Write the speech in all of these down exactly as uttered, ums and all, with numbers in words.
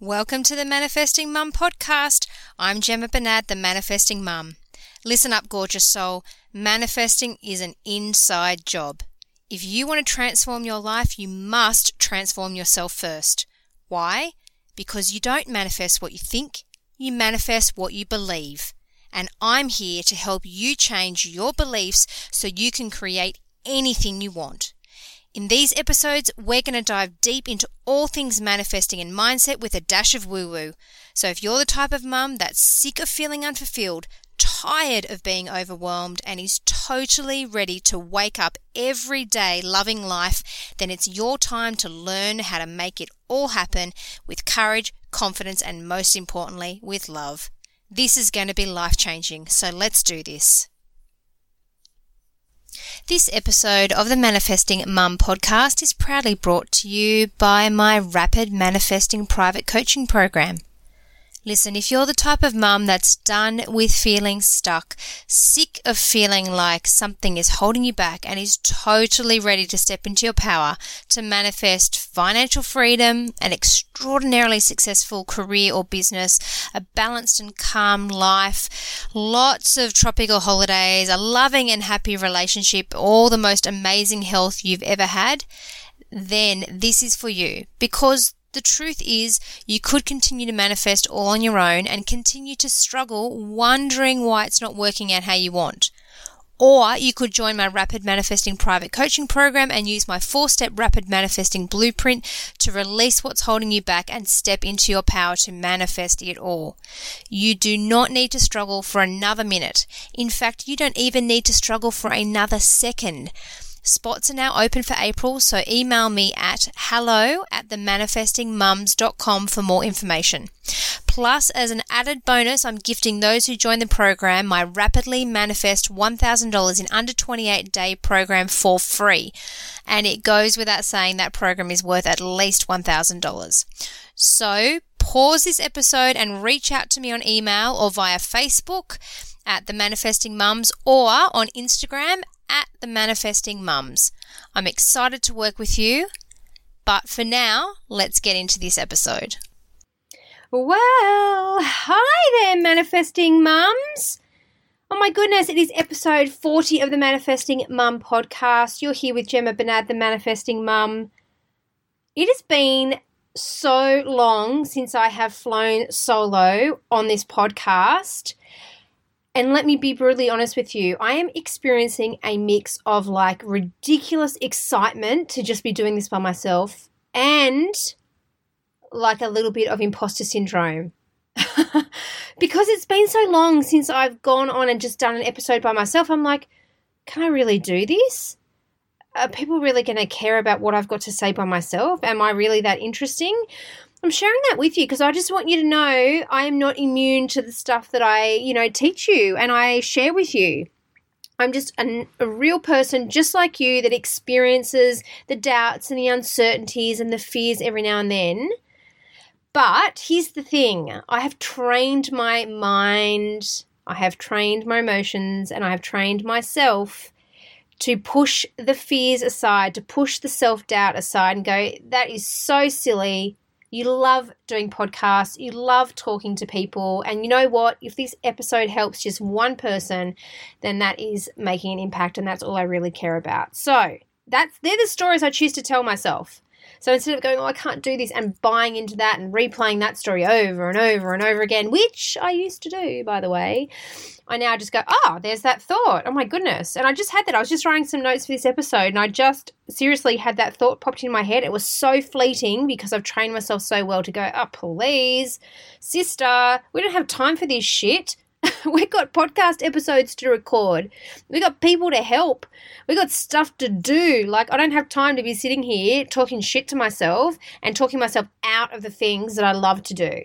Welcome to the Manifesting Mum podcast. I'm Gemma Bernard, the Manifesting Mum. Listen up, gorgeous soul. Manifesting is an inside job. If you want to transform your life, you must transform yourself first. Why? Because you don't manifest what you think, you manifest what you believe. And I'm here to help you change your beliefs so you can create anything you want. In these episodes, we're going to dive deep into all things manifesting and mindset with a dash of woo-woo. So if you're the type of mum that's sick of feeling unfulfilled, tired of being overwhelmed, and is totally ready to wake up every day loving life, then it's your time to learn how to make it all happen with courage, confidence, and most importantly, with love. This is going to be life-changing, so let's do this. This episode of the Manifesting Mum podcast is proudly brought to you by my Rapid Manifesting Private Coaching Program. Listen, if you're the type of mum that's done with feeling stuck, sick of feeling like something is holding you back and is totally ready to step into your power to manifest financial freedom, an extraordinarily successful career or business, a balanced and calm life, lots of tropical holidays, a loving and happy relationship, all the most amazing health you've ever had, then this is for you, because the truth is, you could continue to manifest all on your own and continue to struggle wondering why it's not working out how you want. Or you could join my Rapid Manifesting Private Coaching Program and use my four-step Rapid Manifesting Blueprint to release what's holding you back and step into your power to manifest it all. You do not need to struggle for another minute. In fact, you don't even need to struggle for another second. Spots are now open for April, so email me at hello at themanifestingmums.com for more information. Plus, as an added bonus, I'm gifting those who join the program my Rapidly Manifest one thousand dollars in Under twenty-eight day program for free. And it goes without saying that program is worth at least one thousand dollars. So pause this episode and reach out to me on email or via Facebook at The Manifesting Mums or on Instagram at The Manifesting Mums. I'm excited to work with you, but for now, let's get into this episode. Well, hi there, Manifesting Mums. Oh my goodness, it is episode forty of the Manifesting Mum podcast. You're here with Gemma Bernard, the Manifesting Mum. It has been so long since I have flown solo on this podcast. And let me be brutally honest with you, I am experiencing a mix of like ridiculous excitement to just be doing this by myself and like a little bit of imposter syndrome because it's been so long since I've gone on and just done an episode by myself. I'm like, can I really do this? Are people really going to care about what I've got to say by myself? Am I really that interesting? I'm sharing that with you because I just want you to know I am not immune to the stuff that I, you know, teach you and I share with you. I'm just a, a real person just like you that experiences the doubts and the uncertainties and the fears every now and then. But here's the thing. I have trained my mind, I have trained my emotions, and I have trained myself to push the fears aside, to push the self-doubt aside and go, that is so silly. You love doing podcasts, you love talking to people, and you know what? If this episode helps just one person, then that is making an impact, and that's all I really care about. So that's they're the stories I choose to tell myself. So instead of going, oh, I can't do this, and buying into that and replaying that story over and over and over again, which I used to do, by the way, I now just go, oh, there's that thought. Oh, my goodness. And I just had that. I was just writing some notes for this episode, and I just seriously had that thought popped in my head. It was so fleeting because I've trained myself so well to go, oh, please, sister, we don't have time for this shit. We've got podcast episodes to record. We've got people to help. We've got stuff to do. Like, I don't have time to be sitting here talking shit to myself and talking myself out of the things that I love to do.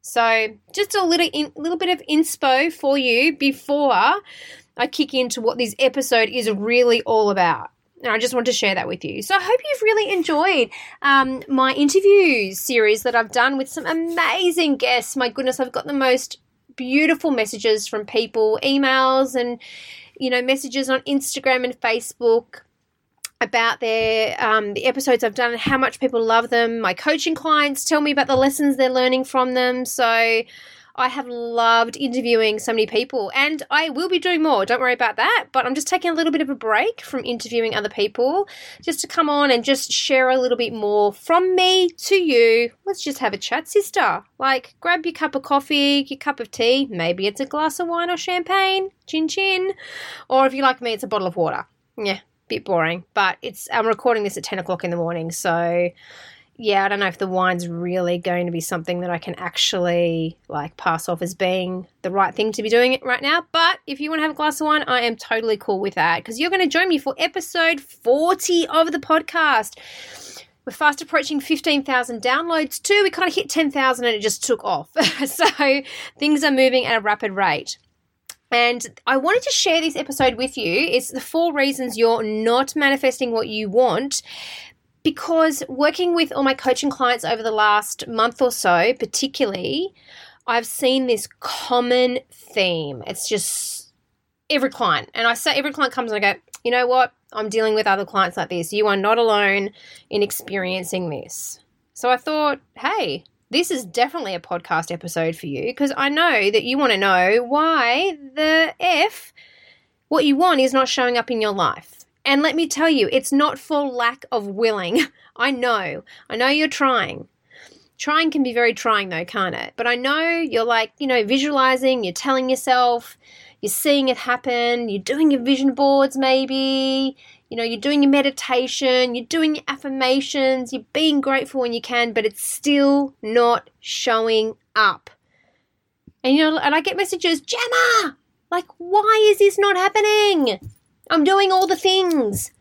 So just a little in, little bit of inspo for you before I kick into what this episode is really all about. And I just want to share that with you. So I hope you've really enjoyed um, my interview series that I've done with some amazing guests. My goodness, I've got the most beautiful messages from people, emails and, you know, messages on Instagram and Facebook. about their um, the episodes I've done and how much people love them. My coaching clients tell me about the lessons they're learning from them. So I have loved interviewing so many people, and I will be doing more. Don't worry about that, but I'm just taking a little bit of a break from interviewing other people just to come on and just share a little bit more from me to you. Let's just have a chat, sister. Like, grab your cup of coffee, your cup of tea. Maybe it's a glass of wine or champagne, chin chin. Or if you like me, it's a bottle of water. Yeah. Bit boring, but it's I'm recording this at ten o'clock in the morning, so yeah, I don't know if the wine's really going to be something that I can actually like pass off as being the right thing to be doing it right now. But if you want to have a glass of wine, I am totally cool with that, because you're going to join me for episode forty of the podcast. We're fast approaching fifteen thousand downloads too. We kind of hit ten thousand and it just took off. So things are moving at a rapid rate. And I wanted to share this episode with you. It's the four reasons you're not manifesting what you want, because working with all my coaching clients over the last month or so, particularly, I've seen this common theme. It's just every client. And I say every client comes and I go, you know what? I'm dealing with other clients like this. You are not alone in experiencing this. So I thought, hey, this is definitely a podcast episode for you, because I know that you want to know why the F what you want is not showing up in your life. And let me tell you, it's not for lack of willing. I know. I know you're trying. Trying can be very trying though, can't it? But I know you're like, you know, visualizing, you're telling yourself, you're seeing it happen, you're doing your vision boards maybe, you know, you're doing your meditation, you're doing your affirmations, you're being grateful when you can, but it's still not showing up. And, you know, and I get messages, Gemma, like, why is this not happening? I'm doing all the things.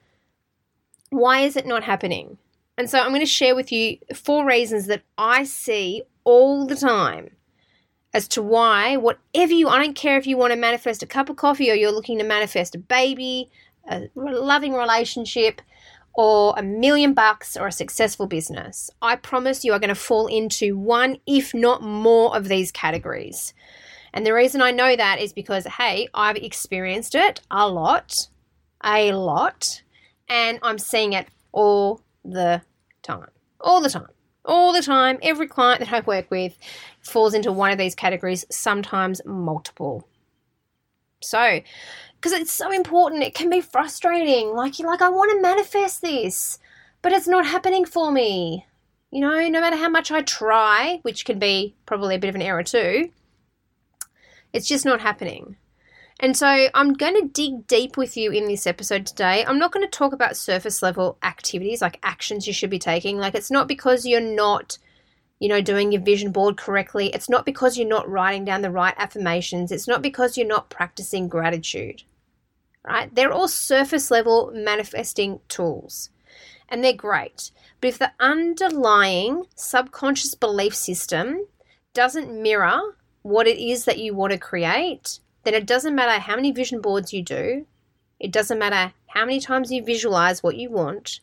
Why is it not happening? And so I'm going to share with you four reasons that I see all the time as to why, whatever you, I don't care if you want to manifest a cup of coffee or you're looking to manifest a baby, a loving relationship, or a million bucks, or a successful business. I promise you are going to fall into one, if not more, of these categories. And the reason I know that is because, hey, I've experienced it a lot, a lot, and I'm seeing it all the time, all the time, all the time. Every client that I work with falls into one of these categories, sometimes multiple. So, because it's so important, it can be frustrating. Like, you're like, I want to manifest this, but it's not happening for me. You know, no matter how much I try, which can be probably a bit of an error too, it's just not happening. And so I'm going to dig deep with you in this episode today. I'm not going to talk about surface level activities, like actions you should be taking. Like, it's not because you're not, you know, doing your vision board correctly. It's not because you're not writing down the right affirmations. It's not because you're not practicing gratitude, right? They're all surface level manifesting tools and they're great. But if the underlying subconscious belief system doesn't mirror what it is that you want to create, then it doesn't matter how many vision boards you do. It doesn't matter how many times you visualize what you want.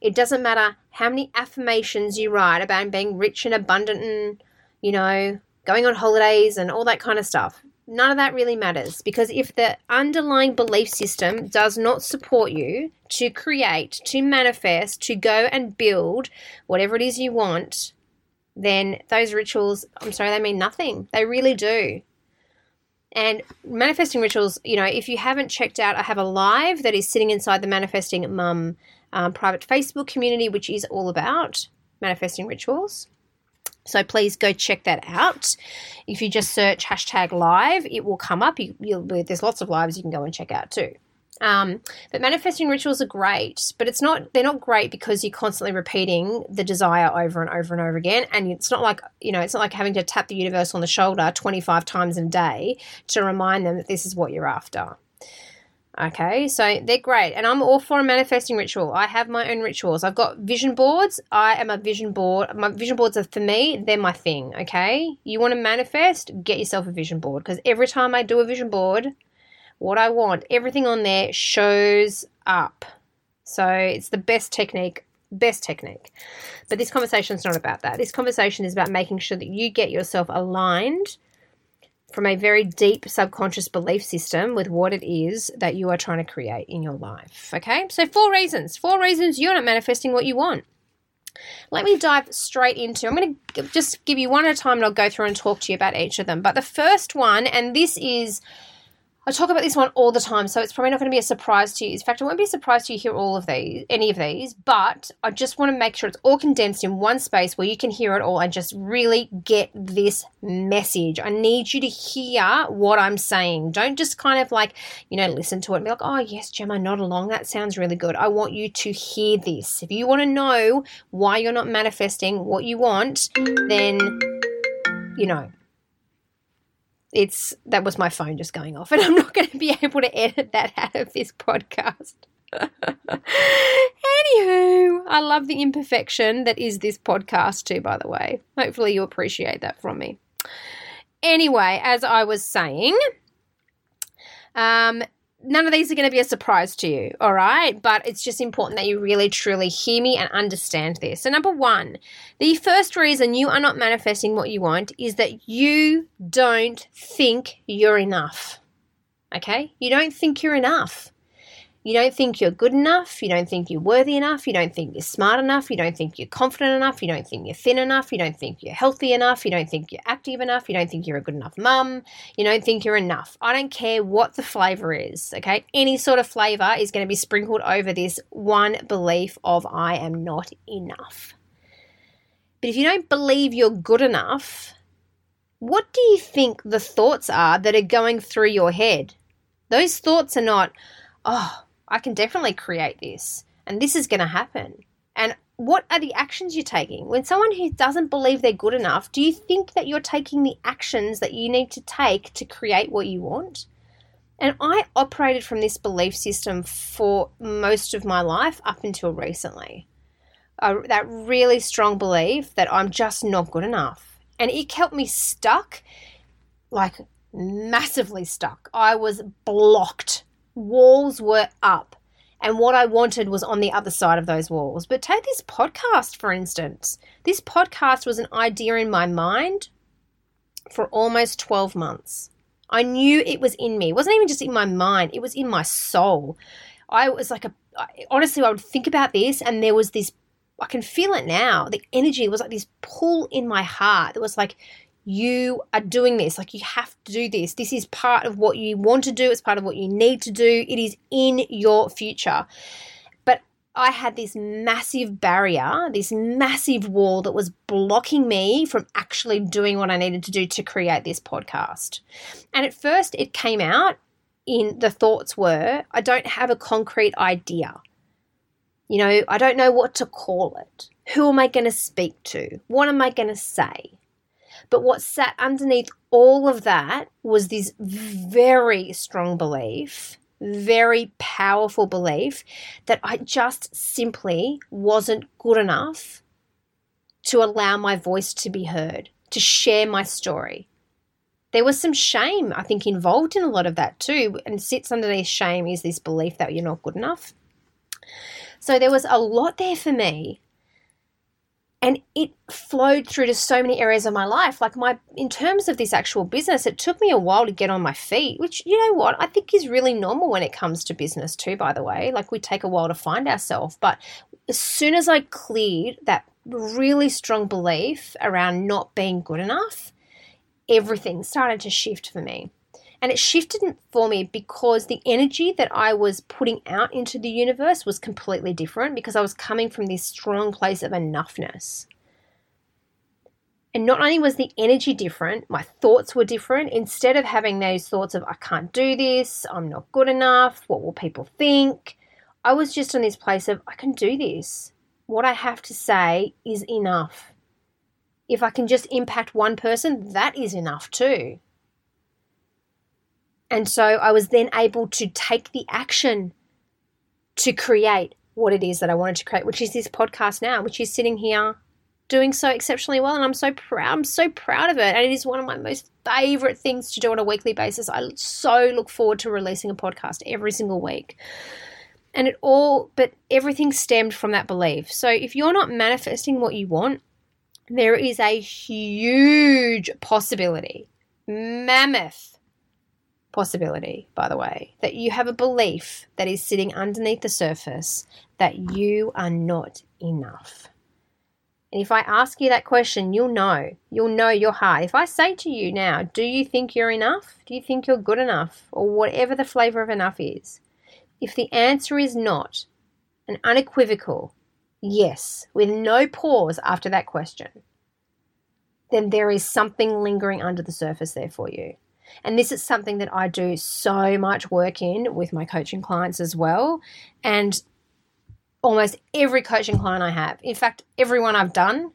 It doesn't matter how many affirmations you write about being rich and abundant and, you know, going on holidays and all that kind of stuff. None of that really matters, because if the underlying belief system does not support you to create, to manifest, to go and build whatever it is you want, then those rituals, I'm sorry, they mean nothing. They really do. And manifesting rituals, you know, if you haven't checked out, I have a live that is sitting inside the Manifesting Mum Um, private Facebook community, which is all about manifesting rituals. So please go check that out. If you just search hashtag live, it will come up. You, you'll, there's lots of lives you can go and check out too. Um, but manifesting rituals are great, but it's not, they're not great because you're constantly repeating the desire over and over and over again. And it's not like, you know, it's not like having to tap the universe on the shoulder twenty-five times a day to remind them that this is what you're after. Okay, so they're great, and I'm all for a manifesting ritual. I have my own rituals. I've got vision boards. I am a vision board. My vision boards are, for me, they're my thing, okay? You want to manifest, get yourself a vision board, because every time I do a vision board, what I want, everything on there shows up. So it's the best technique, best technique. But this conversation is not about that. This conversation is about making sure that you get yourself aligned from a very deep subconscious belief system with what it is that you are trying to create in your life, okay? So four reasons, four reasons you're not manifesting what you want. Let me dive straight into, I'm going to just give you one at a time and I'll go through and talk to you about each of them. But the first one, and this is, I talk about this one all the time, so it's probably not going to be a surprise to you. In fact, it won't be a surprise to you to hear all of these, any of these, but I just want to make sure it's all condensed in one space where you can hear it all and just really get this message. I need you to hear what I'm saying. Don't just kind of like, you know, listen to it and be like, oh, yes, Gemma, nod along. That sounds really good. I want you to hear this. If you want to know why you're not manifesting what you want, then, you know, It's that was my phone just going off, and I'm not going to be able to edit that out of this podcast. Anywho, I love the imperfection that is this podcast too, by the way. Hopefully you appreciate that from me. Anyway, as I was saying, um, none of these are going to be a surprise to you, all right? But it's just important that you really, truly hear me and understand this. So number one, the first reason you are not manifesting what you want is that you don't think you're enough, okay? You don't think you're enough. You don't think you're good enough. You don't think you're worthy enough. You don't think you're smart enough. You don't think you're confident enough. You don't think you're thin enough. You don't think you're healthy enough. You don't think you're active enough. You don't think you're a good enough mum. You don't think you're enough. I don't care what the flavor is, okay? Any sort of flavor is going to be sprinkled over this one belief of I am not enough. But if you don't believe you're good enough, what do you think the thoughts are that are going through your head? Those thoughts are not, oh, I can definitely create this and this is going to happen. And what are the actions you're taking? When someone who doesn't believe they're good enough, do you think that you're taking the actions that you need to take to create what you want? And I operated from this belief system for most of my life up until recently. Uh, that really strong belief that I'm just not good enough. And it kept me stuck, like massively stuck. I was blocked. Walls were up, and what I wanted was on the other side of those walls. But take this podcast, for instance. This podcast was an idea in my mind for almost twelve months. I knew it was in me. It wasn't even just in my mind. It was in my soul. I was like, a, honestly, I would think about this, and there was this, I can feel it now. The energy was like this pull in my heart. It was like, you are doing this, like you have to do this. This is part of what you want to do. It's part of what you need to do. It is in your future. But I had this massive barrier, this massive wall that was blocking me from actually doing what I needed to do to create this podcast. And at first it came out in the thoughts were, I don't have a concrete idea. You know, I don't know what to call it. Who am I going to speak to? What am I going to say? But what sat underneath all of that was this very strong belief, very powerful belief that I just simply wasn't good enough to allow my voice to be heard, to share my story. There was some shame, I think, involved in a lot of that too, and sits underneath shame is this belief that you're not good enough. So there was a lot there for me. And it flowed through to so many areas of my life. Like my, in terms of this actual business, it took me a while to get on my feet, which, you know what, I think is really normal when it comes to business too, by the way. Like we take a while to find ourselves. But as soon as I cleared that really strong belief around not being good enough, everything started to shift for me. And it shifted for me because the energy that I was putting out into the universe was completely different because I was coming from this strong place of enoughness. And not only was the energy different, my thoughts were different. Instead of having those thoughts of, I can't do this, I'm not good enough, what will people think? I was just in this place of, I can do this. What I have to say is enough. If I can just impact one person, that is enough too. And so I was then able to take the action to create what it is that I wanted to create, which is this podcast now, which is sitting here doing so exceptionally well. And I'm so proud. I'm so proud of it. And it is one of my most favorite things to do on a weekly basis. I so look forward to releasing a podcast every single week. And it all, but everything stemmed from that belief. So if you're not manifesting what you want, there is a huge possibility mammoth possibility, by the way, that you have a belief that is sitting underneath the surface that you are not enough. And if I ask you that question, you'll know. You'll know your heart. If I say to you now, do you think you're enough? Do you think you're good enough? Or whatever the flavor of enough is. If the answer is not an unequivocal yes, with no pause after that question, then there is something lingering under the surface there for you. And this is something that I do so much work in with my coaching clients as well. And almost every coaching client I have, in fact, everyone I've done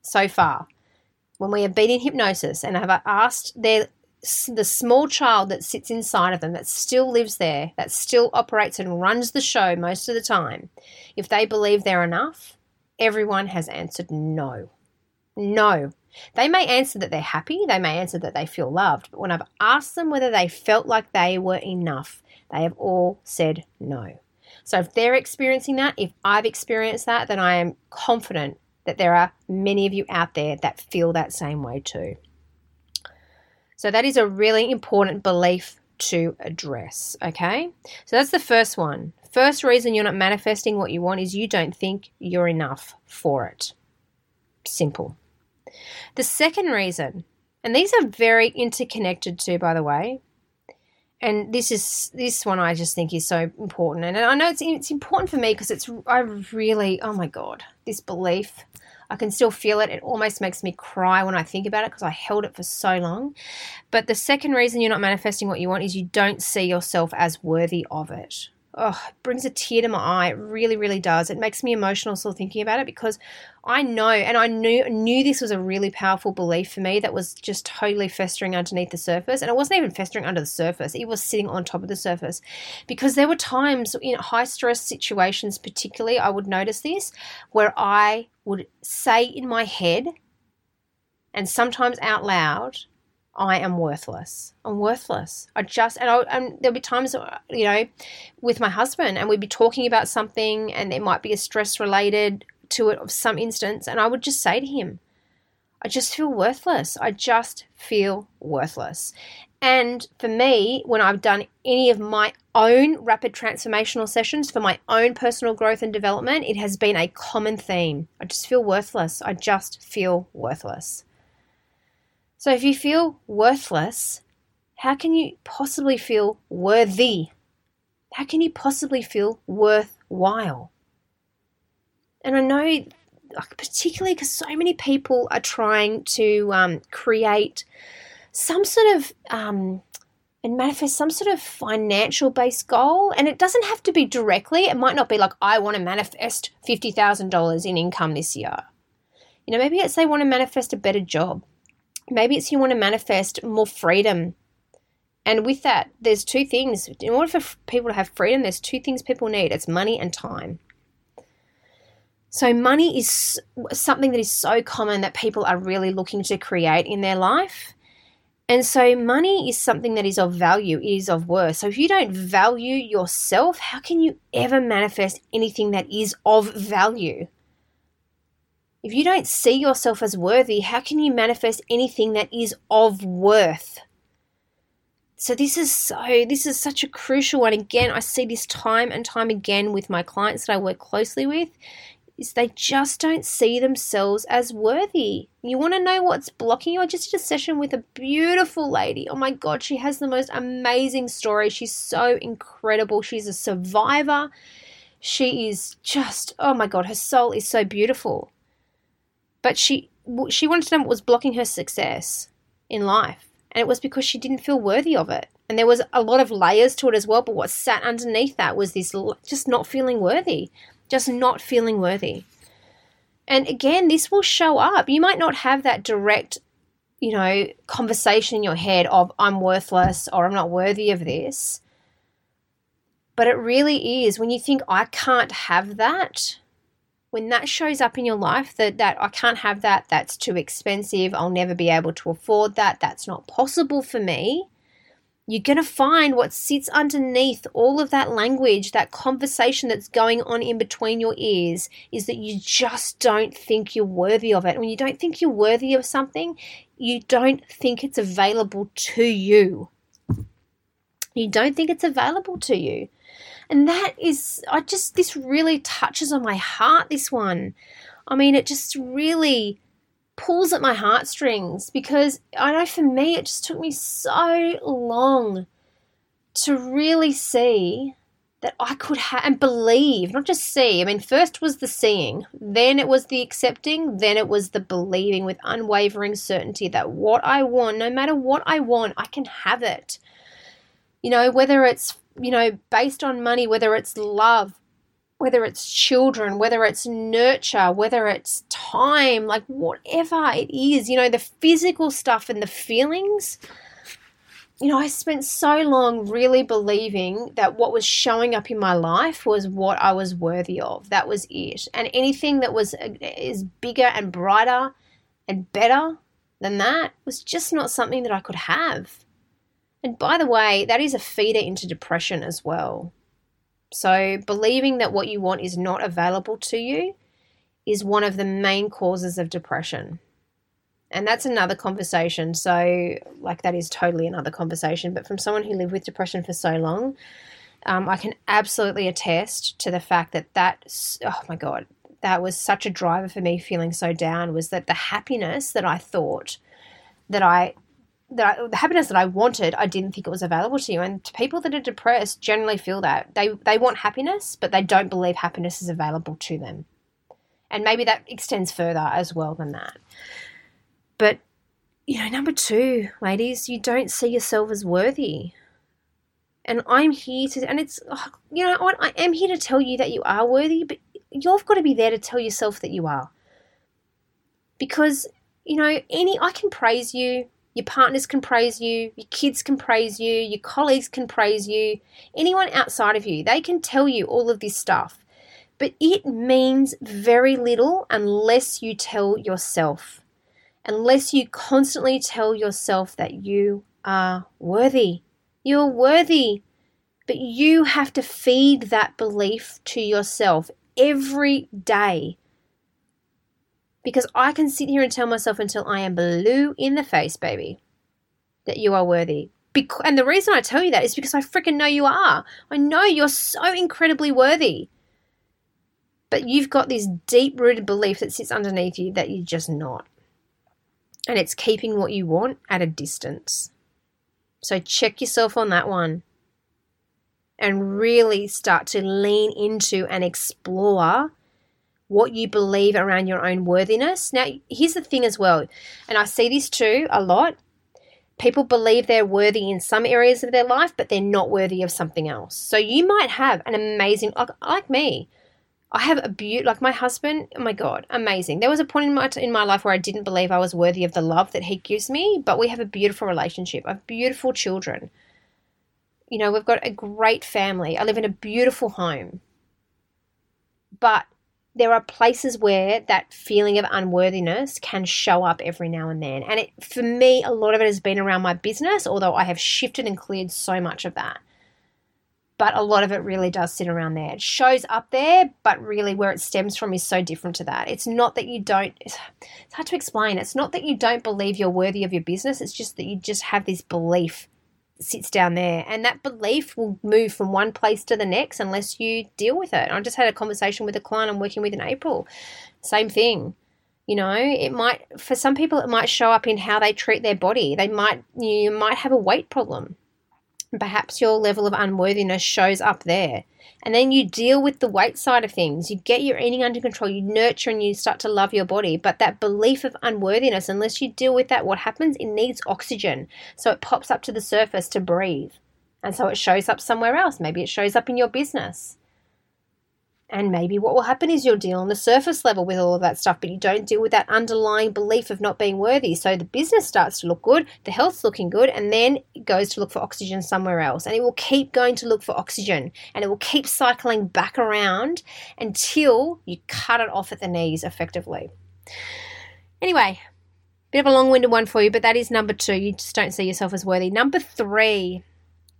so far, when we have been in hypnosis and I've asked their, the small child that sits inside of them, that still lives there, that still operates and runs the show most of the time, if they believe they're enough, everyone has answered no. No. They may answer that they're happy, they may answer that they feel loved, but when I've asked them whether they felt like they were enough, they have all said no. So if they're experiencing that, if I've experienced that, then I am confident that there are many of you out there that feel that same way too. So that is a really important belief to address, okay? So that's the first one. First reason you're not manifesting what you want is you don't think you're enough for it. Simple. The second reason, and these are very interconnected too, by the way, and this is this one I just think is so important. And I know it's it's important for me because it's I really, oh my God, this belief, I can still feel it. It almost makes me cry when I think about it because I held it for so long. But the second reason you're not manifesting what you want is you don't see yourself as worthy of it. Oh, it brings a tear to my eye. It really, really does. It makes me emotional still thinking about it because I know, and I knew knew this was a really powerful belief for me that was just totally festering underneath the surface. And it wasn't even festering under the surface. It was sitting on top of the surface because there were times in high-stress situations particularly, I would notice this, where I would say in my head and sometimes out loud, I am worthless. I'm worthless. I just, and, I, and there'll be times, you know, with my husband and we'd be talking about something and there might be a stress related to it of some instance. And I would just say to him, I just feel worthless. I just feel worthless. And for me, when I've done any of my own rapid transformational sessions for my own personal growth and development, it has been a common theme. I just feel worthless. I just feel worthless. So if you feel worthless, how can you possibly feel worthy? How can you possibly feel worthwhile? And I know particularly because so many people are trying to um, create some sort of um, and manifest some sort of financial-based goal. And it doesn't have to be directly. It might not be like, I want to manifest fifty thousand dollars in income this year. You know, maybe it's they want to manifest a better job. Maybe it's you want to manifest more freedom. And with that, there's two things. In order for people to have freedom, there's two things people need. It's money and time. So money is something that is so common that people are really looking to create in their life. And so money is something that is of value, is of worth. So if you don't value yourself, how can you ever manifest anything that is of value? If you don't see yourself as worthy, how can you manifest anything that is of worth? So this is so this is such a crucial one. Again, I see this time and time again with my clients that I work closely with, is they just don't see themselves as worthy. You want to know what's blocking you? I just did a session with a beautiful lady. Oh my God, she has the most amazing story. She's so incredible. She's a survivor. She is just, oh my God, her soul is so beautiful. But she she wanted to know what was blocking her success in life. And it was because she didn't feel worthy of it. And there was a lot of layers to it as well. But what sat underneath that was this just not feeling worthy. Just not feeling worthy. And again, this will show up. You might not have that direct, you know, conversation in your head of I'm worthless or I'm not worthy of this. But it really is when you think I can't have that. When that shows up in your life, that, that I can't have that, that's too expensive, I'll never be able to afford that, that's not possible for me, you're going to find what sits underneath all of that language, that conversation that's going on in between your ears is that you just don't think you're worthy of it. When you don't think you're worthy of something, you don't think it's available to you. You don't think it's available to you. And that is, I just, this really touches on my heart, this one. I mean, it just really pulls at my heartstrings, because I know for me, it just took me so long to really see that I could have and believe, not just see. I mean, first was the seeing, then it was the accepting, then it was the believing with unwavering certainty that what I want, no matter what I want, I can have it. You know, whether it's, you know, based on money, whether it's love, whether it's children, whether it's nurture, whether it's time, like whatever it is, you know, the physical stuff and the feelings. You know, I spent so long really believing that what was showing up in my life was what I was worthy of. That was it. And anything that was is bigger and brighter and better than that was just not something that I could have. And by the way, that is a feeder into depression as well. So believing that what you want is not available to you is one of the main causes of depression. And that's another conversation. So, like, that is totally another conversation. But from someone who lived with depression for so long, um, I can absolutely attest to the fact that that, oh my God, that was such a driver for me feeling so down, was that the happiness that I thought that I, that I, the happiness that I wanted, I didn't think it was available to you. And to people that are depressed generally feel that. They, they want happiness, but they don't believe happiness is available to them. And maybe that extends further as well than that. But, you know, number two, ladies, you don't see yourself as worthy. And I'm here to, and it's, you know what, I am here to tell you that you are worthy, but you've got to be there to tell yourself that you are. Because, you know, any, I can praise you, your partners can praise you, your kids can praise you, your colleagues can praise you, anyone outside of you, they can tell you all of this stuff. But it means very little unless you tell yourself. Unless you constantly tell yourself that you are worthy. You're worthy, but you have to feed that belief to yourself every day. Because I can sit here and tell myself until I am blue in the face, baby, that you are worthy. Be- and the reason I tell you that is because I freaking know you are. I know you're so incredibly worthy. But you've got this deep-rooted belief that sits underneath you that you're just not. And it's keeping what you want at a distance. So check yourself on that one and really start to lean into and explore what you believe around your own worthiness. Now, here's the thing as well, and I see this too a lot. People believe they're worthy in some areas of their life, but they're not worthy of something else. So you might have an amazing, like, like me, I have a beauty, like my husband, oh my God, amazing. There was a point in my in my life where I didn't believe I was worthy of the love that he gives me, but we have a beautiful relationship. I have beautiful children. You know, we've got a great family. I live in a beautiful home. But there are places where that feeling of unworthiness can show up every now and then. And it, for me, a lot of it has been around my business, although I have shifted and cleared so much of that. But a lot of it really does sit around there. It shows up there, but really where it stems from is so different to that. It's not that you don't, it's hard to explain. It's not that you don't believe you're worthy of your business. It's just that you just have this belief that sits down there. And that belief will move from one place to the next unless you deal with it. I just had a conversation with a client I'm working with in April. Same thing. You know, it might, for some people, it might show up in how they treat their body. They might, you might have a weight problem. Perhaps your level of unworthiness shows up there. And then you deal with the weight side of things. You get your eating under control. You nurture and you start to love your body. But that belief of unworthiness, unless you deal with that, what happens? It needs oxygen. So it pops up to the surface to breathe. And so it shows up somewhere else. Maybe it shows up in your business. And maybe what will happen is you'll deal on the surface level with all of that stuff, but you don't deal with that underlying belief of not being worthy. So the business starts to look good, the health's looking good, and then it goes to look for oxygen somewhere else. And it will keep going to look for oxygen, and it will keep cycling back around until you cut it off at the knees effectively. Anyway, bit of a long-winded one for you, but that is number two. You just don't see yourself as worthy. Number three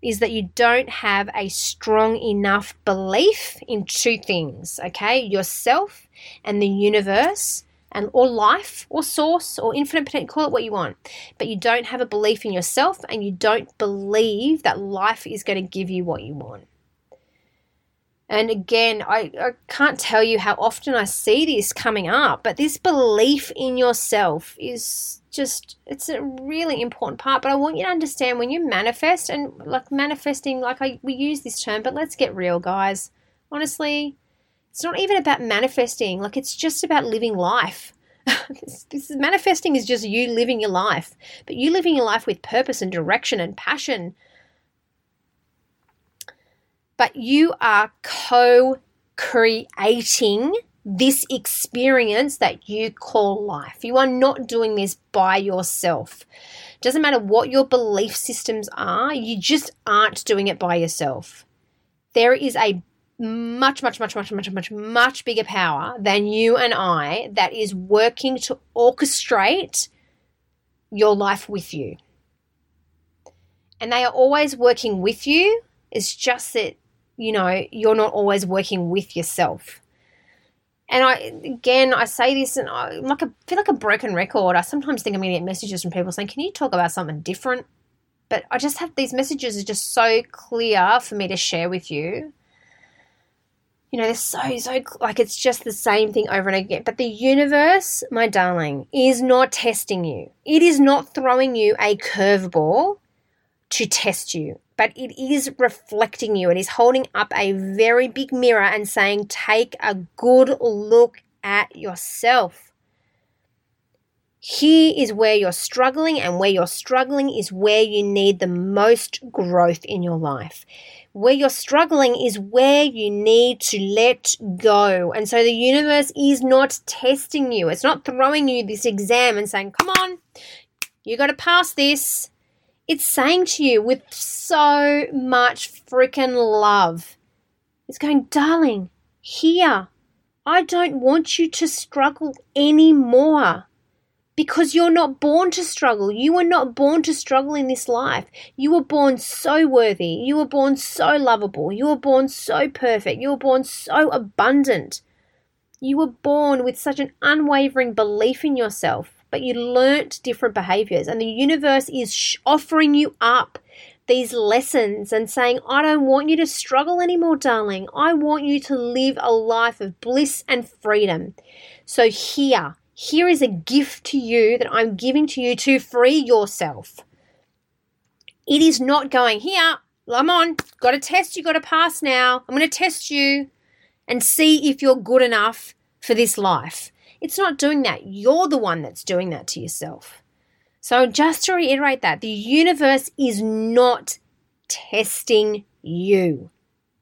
is that you don't have a strong enough belief in two things, okay? Yourself and the universe and or life or source or infinite potential, call it what you want, but you don't have a belief in yourself and you don't believe that life is going to give you what you want. And again, I, I can't tell you how often I see this coming up, but this belief in yourself is just, it's a really important part. But I want you to understand when you manifest, and like manifesting, like I, we use this term, but let's get real, guys. Honestly, it's not even about manifesting. Like it's just about living life. This, this is, manifesting is just you living your life, but you living your life with purpose and direction and passion. But you are co-creating this experience that you call life. You are not doing this by yourself. Doesn't matter what your belief systems are, you just aren't doing it by yourself. There is a much, much, much, much, much, much, much bigger power than you and I that is working to orchestrate your life with you. And they are always working with you. It's just that, you know, you're not always working with yourself. And I, again, I say this and I like a, feel like a broken record. I sometimes think I'm going to get messages from people saying, can you talk about something different? But I just have these messages are just so clear for me to share with you. You know, they're so, so, like it's just the same thing over and again. But the universe, my darling, is not testing you. It is not throwing you a curveball to test you. But it is reflecting you. It is holding up a very big mirror and saying, take a good look at yourself. Here is where you're struggling, and where you're struggling is where you need the most growth in your life. Where you're struggling is where you need to let go. And so the universe is not testing you. It's not throwing you this exam and saying, come on, you got to pass this. It's saying to you with so much freaking love, it's going, darling, here, I don't want you to struggle anymore because you're not born to struggle. You were not born to struggle in this life. You were born so worthy. You were born so lovable. You were born so perfect. You were born so abundant. You were born with such an unwavering belief in yourself. But you learnt different behaviors, and the universe is offering you up these lessons and saying, I don't want you to struggle anymore, darling. I want you to live a life of bliss and freedom. So here, here is a gift to you that I'm giving to you to free yourself. It is not going, here, come on, got to test, you got to pass now. I'm going to test you and see if you're good enough for this life. It's not doing that. You're the one that's doing that to yourself. So just to reiterate that, the universe is not testing you.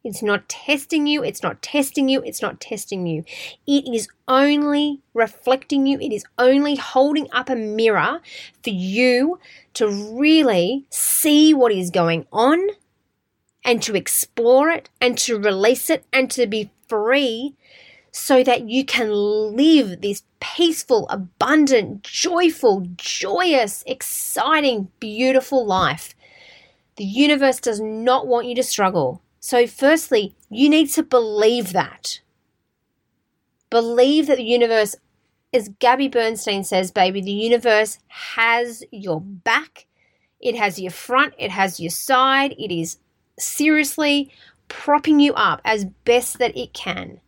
It's not testing you. It's not testing you. It's not testing you. It is only reflecting you. It is only holding up a mirror for you to really see what is going on and to explore it and to release it and to be free, so that you can live this peaceful, abundant, joyful, joyous, exciting, beautiful life. The universe does not want you to struggle. So firstly, you need to believe that. Believe that the universe, as Gabby Bernstein says, baby, the universe has your back. It has your front. It has your side. It is seriously propping you up as best that it can.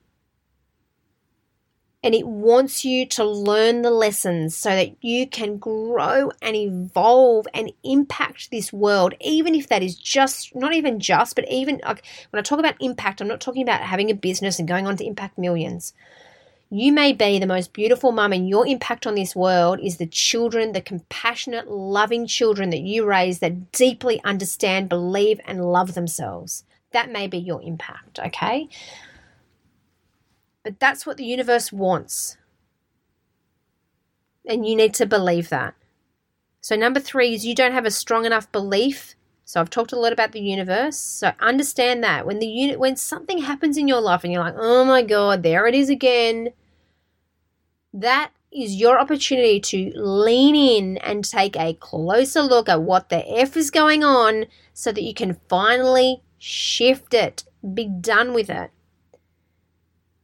And it wants you to learn the lessons so that you can grow and evolve and impact this world, even if that is just, not even just, but even like when I talk about impact, I'm not talking about having a business and going on to impact millions. You may be the most beautiful mum, and your impact on this world is the children, the compassionate, loving children that you raise that deeply understand, believe, and love themselves. That may be your impact, okay? But that's what the universe wants. And you need to believe that. So number three is you don't have a strong enough belief. So I've talked a lot about the universe. So understand that when the unit, when something happens in your life and you're like, oh my God, there it is again. That is your opportunity to lean in and take a closer look at what the F is going on so that you can finally shift it, be done with it.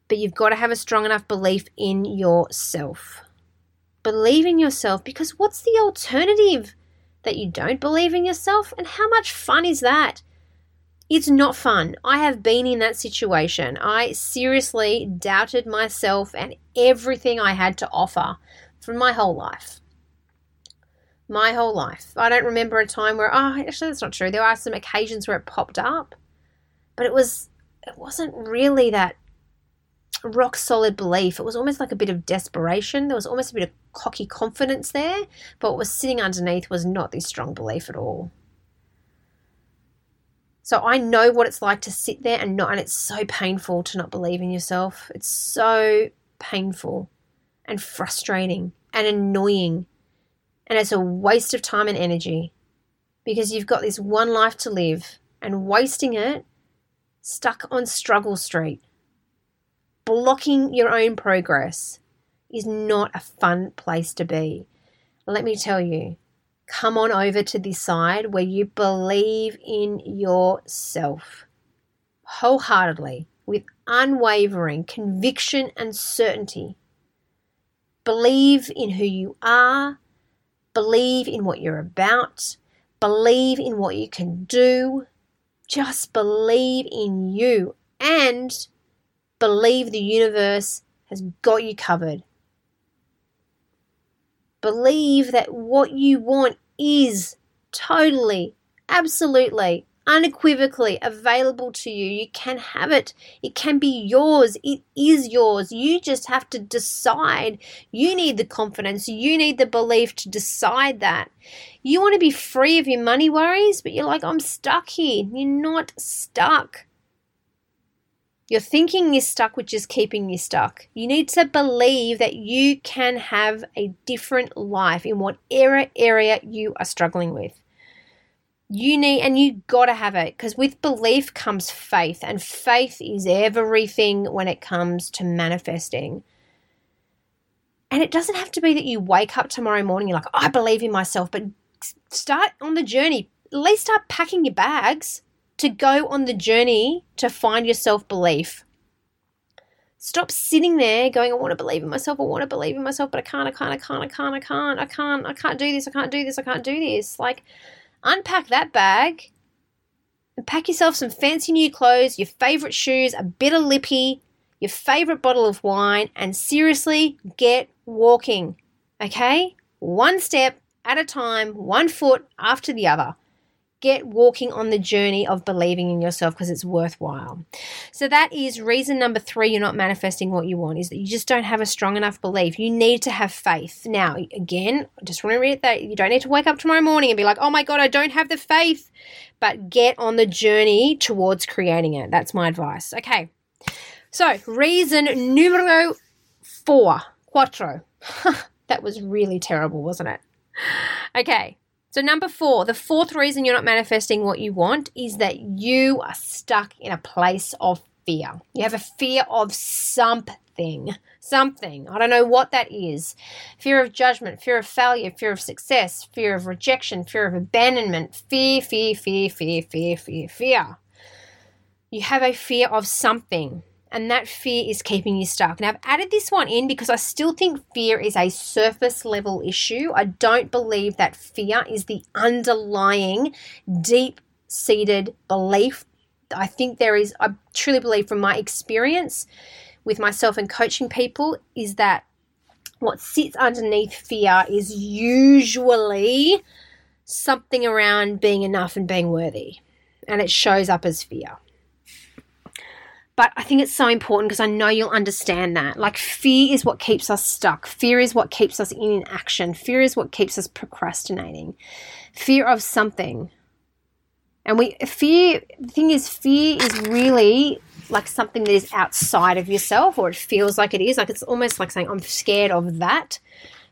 But you've got to have a strong enough belief in yourself. Believe in yourself, because what's the alternative? That you don't believe in yourself? And how much fun is that? It's not fun. I have been in that situation. I seriously doubted myself and everything I had to offer for my whole life. My whole life. I don't remember a time where, oh, actually that's not true. There are some occasions where it popped up, but it was, it wasn't really that rock solid belief. It was almost like a bit of desperation. There was almost a bit of cocky confidence there, but what was sitting underneath was not this strong belief at all. So I know what it's like to sit there and not, and it's so painful to not believe in yourself. It's so painful and frustrating and annoying. And it's a waste of time and energy because you've got this one life to live and wasting it stuck on struggle street. Blocking your own progress is not a fun place to be. Let me tell you, come on over to this side where you believe in yourself wholeheartedly with unwavering conviction and certainty. Believe in who you are. Believe in what you're about. Believe in what you can do. Just believe in you and believe the universe has got you covered. Believe that what you want is totally, absolutely, unequivocally available to you. You can have it. It can be yours. It is yours. You just have to decide. You need the confidence. You need the belief to decide that. You want to be free of your money worries, but you're like, I'm stuck here. You're not stuck. Your thinking is stuck, which is keeping you stuck. You need to believe that you can have a different life in whatever area you are struggling with. You need, and you got to have it, because with belief comes faith, and faith is everything when it comes to manifesting. And it doesn't have to be that you wake up tomorrow morning, you're like, I believe in myself, but start on the journey. At least start packing your bags to go on the journey to find your self-belief. Stop sitting there going, I want to believe in myself, I want to believe in myself, but I can't, I can't, I can't, I can't, I can't, I can't, I can't do this, I can't do this, I can't do this. Like, unpack that bag and pack yourself some fancy new clothes, your favorite shoes, a bit of lippy, your favorite bottle of wine, and seriously get walking, okay? One step at a time, one foot after the other. Get walking on the journey of believing in yourself, because it's worthwhile. So that is reason number three you're not manifesting what you want, is that you just don't have a strong enough belief. You need to have faith. Now, again, I just want to read that you don't need to wake up tomorrow morning and be like, oh my God, I don't have the faith, but get on the journey towards creating it. That's my advice. Okay. So reason numero four, cuatro. That was really terrible, wasn't it? Okay. So number four, the fourth reason you're not manifesting what you want is that you are stuck in a place of fear. You have a fear of something, something. I don't know what that is. Fear of judgment, fear of failure, fear of success, fear of rejection, fear of abandonment, fear, fear, fear, fear, fear, fear, fear. You have a fear of something, and that fear is keeping you stuck. Now, I've added this one in because I still think fear is a surface level issue. I don't believe that fear is the underlying deep-seated belief. I think there is, I truly believe from my experience with myself and coaching people, is that what sits underneath fear is usually something around being enough and being worthy, and it shows up as fear. But I think it's so important because I know you'll understand that. Like, fear is what keeps us stuck. Fear is what keeps us in inaction. Fear is what keeps us procrastinating. Fear of something. And we fear, the thing is, fear is really like something that is outside of yourself, or it feels like it is. Like, it's almost like saying, I'm scared of that.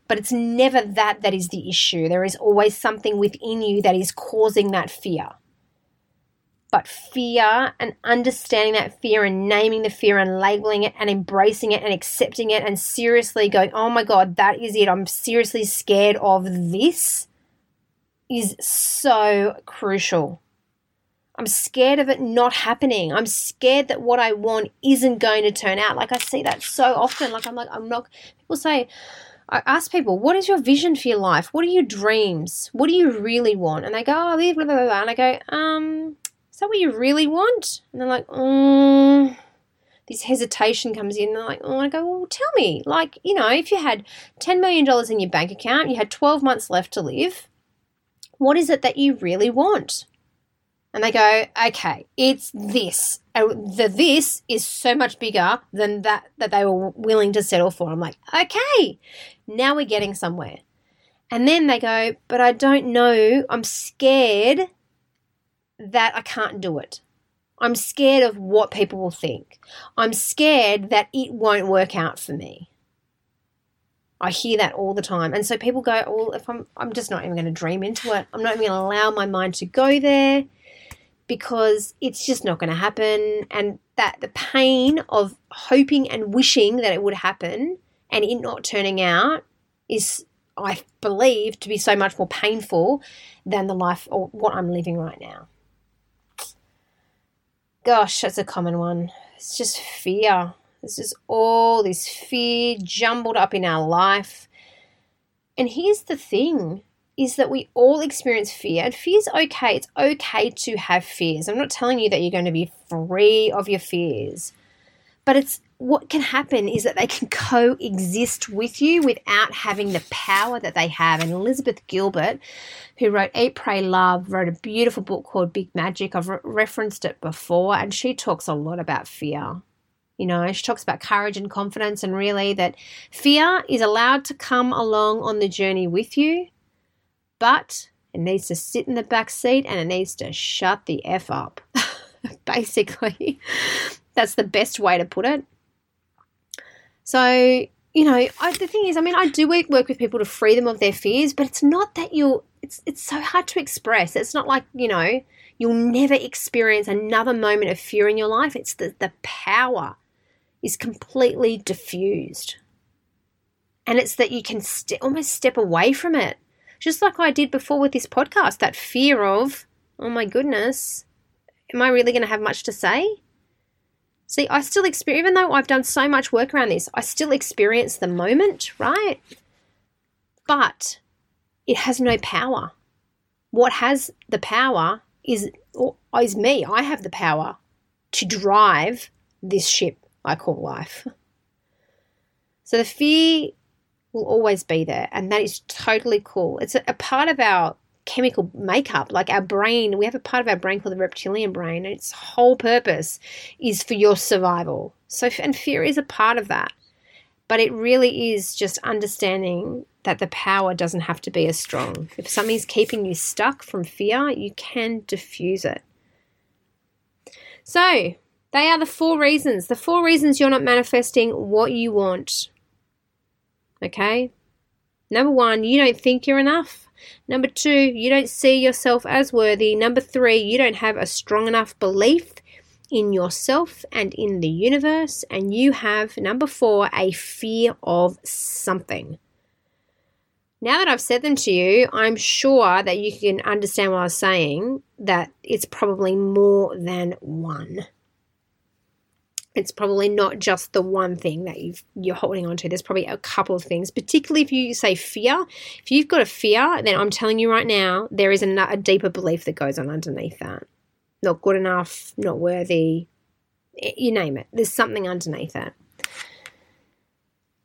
But it's never that that is the issue. There is always something within you that is causing that fear. But fear, and understanding that fear and naming the fear and labeling it and embracing it and accepting it and seriously going, oh my God, that is it. I'm seriously scared of this, is so crucial. I'm scared of it not happening. I'm scared that what I want isn't going to turn out. Like, I see that so often. Like, I'm like, I'm not, people say, I ask people, what is your vision for your life? What are your dreams? What do you really want? And they go, oh, blah, blah, blah, blah. And I go, um, is that what you really want? And they're like, mm. This hesitation comes in. And they're like, oh, and I go, well, tell me. Like, you know, if you had ten million dollars in your bank account, you had twelve months left to live, what is it that you really want? And they go, okay, it's this. The this is so much bigger than that that they were willing to settle for. I'm like, okay, now we're getting somewhere. And then they go, but I don't know. I'm scared that I can't do it. I'm scared of what people will think. I'm scared that it won't work out for me. I hear that all the time. And so people go, well, if I'm, I'm just not even going to dream into it. I'm not even going to allow my mind to go there, because it's just not going to happen. And that the pain of hoping and wishing that it would happen and it not turning out is, I believe, to be so much more painful than the life or what I'm living right now. Gosh, that's a common one. It's just fear. It's just all this fear jumbled up in our life. And here's the thing, is that we all experience fear, and fear's okay. It's okay to have fears. I'm not telling you that you're going to be free of your fears, but it's what can happen is that they can coexist with you without having the power that they have. And Elizabeth Gilbert, who wrote Eat, Pray, Love, wrote a beautiful book called Big Magic. I've re- referenced it before, and she talks a lot about fear. You know, she talks about courage and confidence, and really that fear is allowed to come along on the journey with you, but it needs to sit in the back seat and it needs to shut the F up, basically. That's the best way to put it. So, you know, I, the thing is, I mean, I do work with people to free them of their fears, but it's not that you'll, it's, it's so hard to express. It's not like, you know, you'll never experience another moment of fear in your life. It's that the power is completely diffused. And it's that you can st- almost step away from it. Just like I did before with this podcast, that fear of, oh my goodness, am I really going to have much to say? See, I still experience, even though I've done so much work around this, I still experience the moment, right? But it has no power. What has the power is, is me. I have the power to drive this ship I call life. So the fear will always be there, and that is totally cool. It's a, a part of our chemical makeup, like our brain. We have a part of our brain called the reptilian brain, and its whole purpose is for your survival. So, and fear is a part of that, but it really is just understanding that the power doesn't have to be as strong. If something's keeping you stuck from fear, you can diffuse it. So they are the four reasons, the four reasons you're not manifesting what you want. Okay? Number one, you don't think you're enough. Number two, you don't see yourself as worthy. Number three, you don't have a strong enough belief in yourself and in the universe. And you have, number four, a fear of something. Now that I've said them to you, I'm sure that you can understand what I was saying, that it's probably more than one. It's probably not just the one thing that you've, you're holding on to. There's probably a couple of things, particularly if you say fear. If you've got a fear, then I'm telling you right now, there is a, a deeper belief that goes on underneath that. Not good enough, not worthy, you name it. There's something underneath that.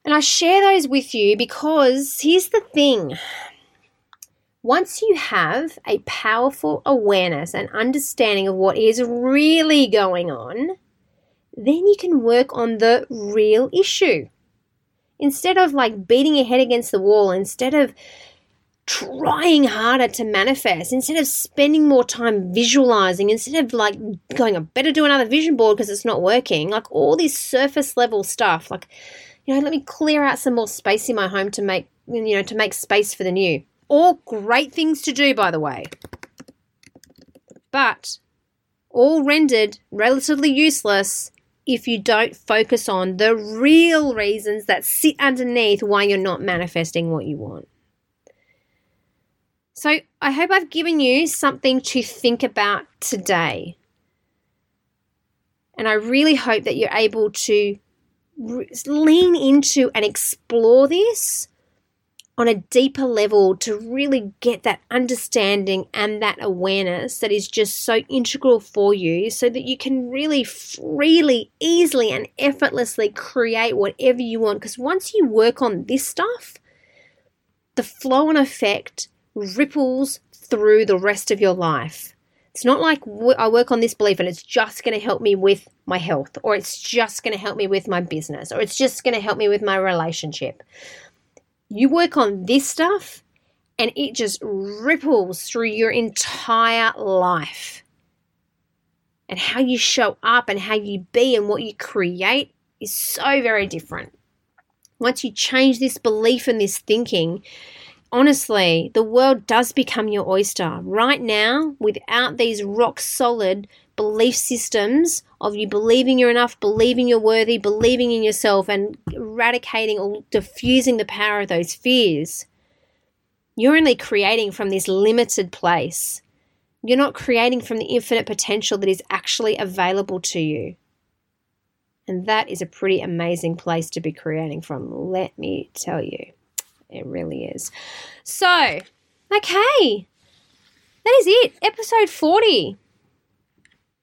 And I share those with you because here's the thing. Once you have a powerful awareness and understanding of what is really going on, then you can work on the real issue. Instead of like beating your head against the wall, instead of trying harder to manifest, instead of spending more time visualizing, instead of like going, I better do another vision board because it's not working, like all this surface level stuff, like, you know, let me clear out some more space in my home to make, you know, to make space for the new. All great things to do, by the way. But all rendered relatively useless if you don't focus on the real reasons that sit underneath why you're not manifesting what you want. So I hope I've given you something to think about today. And I really hope that you're able to re- lean into and explore this on a deeper level to really get that understanding and that awareness that is just so integral for you, so that you can really freely, easily, and effortlessly create whatever you want. Because once you work on this stuff, the flow and effect ripples through the rest of your life. It's not like I work on this belief and it's just going to help me with my health, or it's just going to help me with my business, or it's just going to help me with my relationship. You work on this stuff and it just ripples through your entire life. And how you show up and how you be and what you create is so very different. Once you change this belief and this thinking, honestly, the world does become your oyster. Right now, without these rock solid belief systems of you believing you're enough, believing you're worthy, believing in yourself, and eradicating or diffusing the power of those fears, you're only creating from this limited place. You're not creating from the infinite potential that is actually available to you. And that is a pretty amazing place to be creating from, let me tell you. It really is. So, okay, that is it. Episode forty.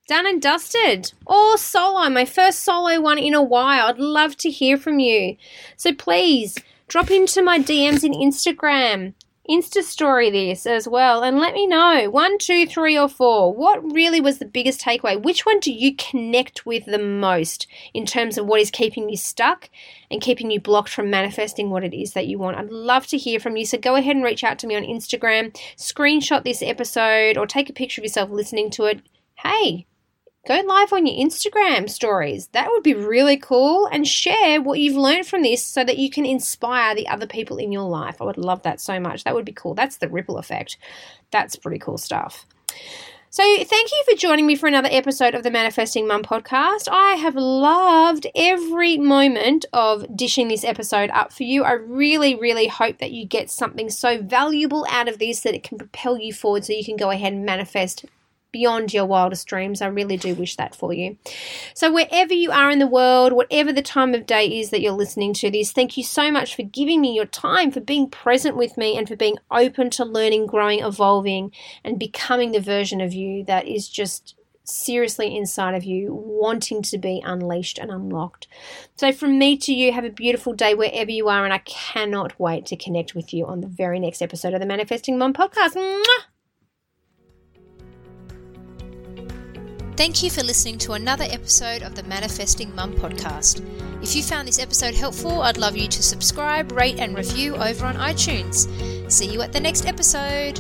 Done and dusted. All solo, my first solo one in a while. I'd love to hear from you. So please drop into my D Ms in Instagram. Insta story this as well, and let me know, one, two, three, or four. What really was the biggest takeaway? Which one do you connect with the most in terms of what is keeping you stuck and keeping you blocked from manifesting what it is that you want? I'd love to hear from you. So go ahead and reach out to me on Instagram, screenshot this episode, or take a picture of yourself listening to it. Hey, go live on your Instagram stories. That would be really cool. And share what you've learned from this so that you can inspire the other people in your life. I would love that so much. That would be cool. That's the ripple effect. That's pretty cool stuff. So thank you for joining me for another episode of the Manifesting Mum podcast. I have loved every moment of dishing this episode up for you. I really, really hope that you get something so valuable out of this that it can propel you forward so you can go ahead and manifest beyond your wildest dreams. I really do wish that for you. So wherever you are in the world, whatever the time of day is that you're listening to this, thank you so much for giving me your time, for being present with me, and for being open to learning, growing, evolving, and becoming the version of you that is just seriously inside of you, wanting to be unleashed and unlocked. So from me to you, have a beautiful day wherever you are, and I cannot wait to connect with you on the very next episode of the Manifesting Mum podcast. Mwah! Thank you for listening to another episode of the Manifesting Mum podcast. If you found this episode helpful, I'd love you to subscribe, rate, and review over on iTunes. See you at the next episode.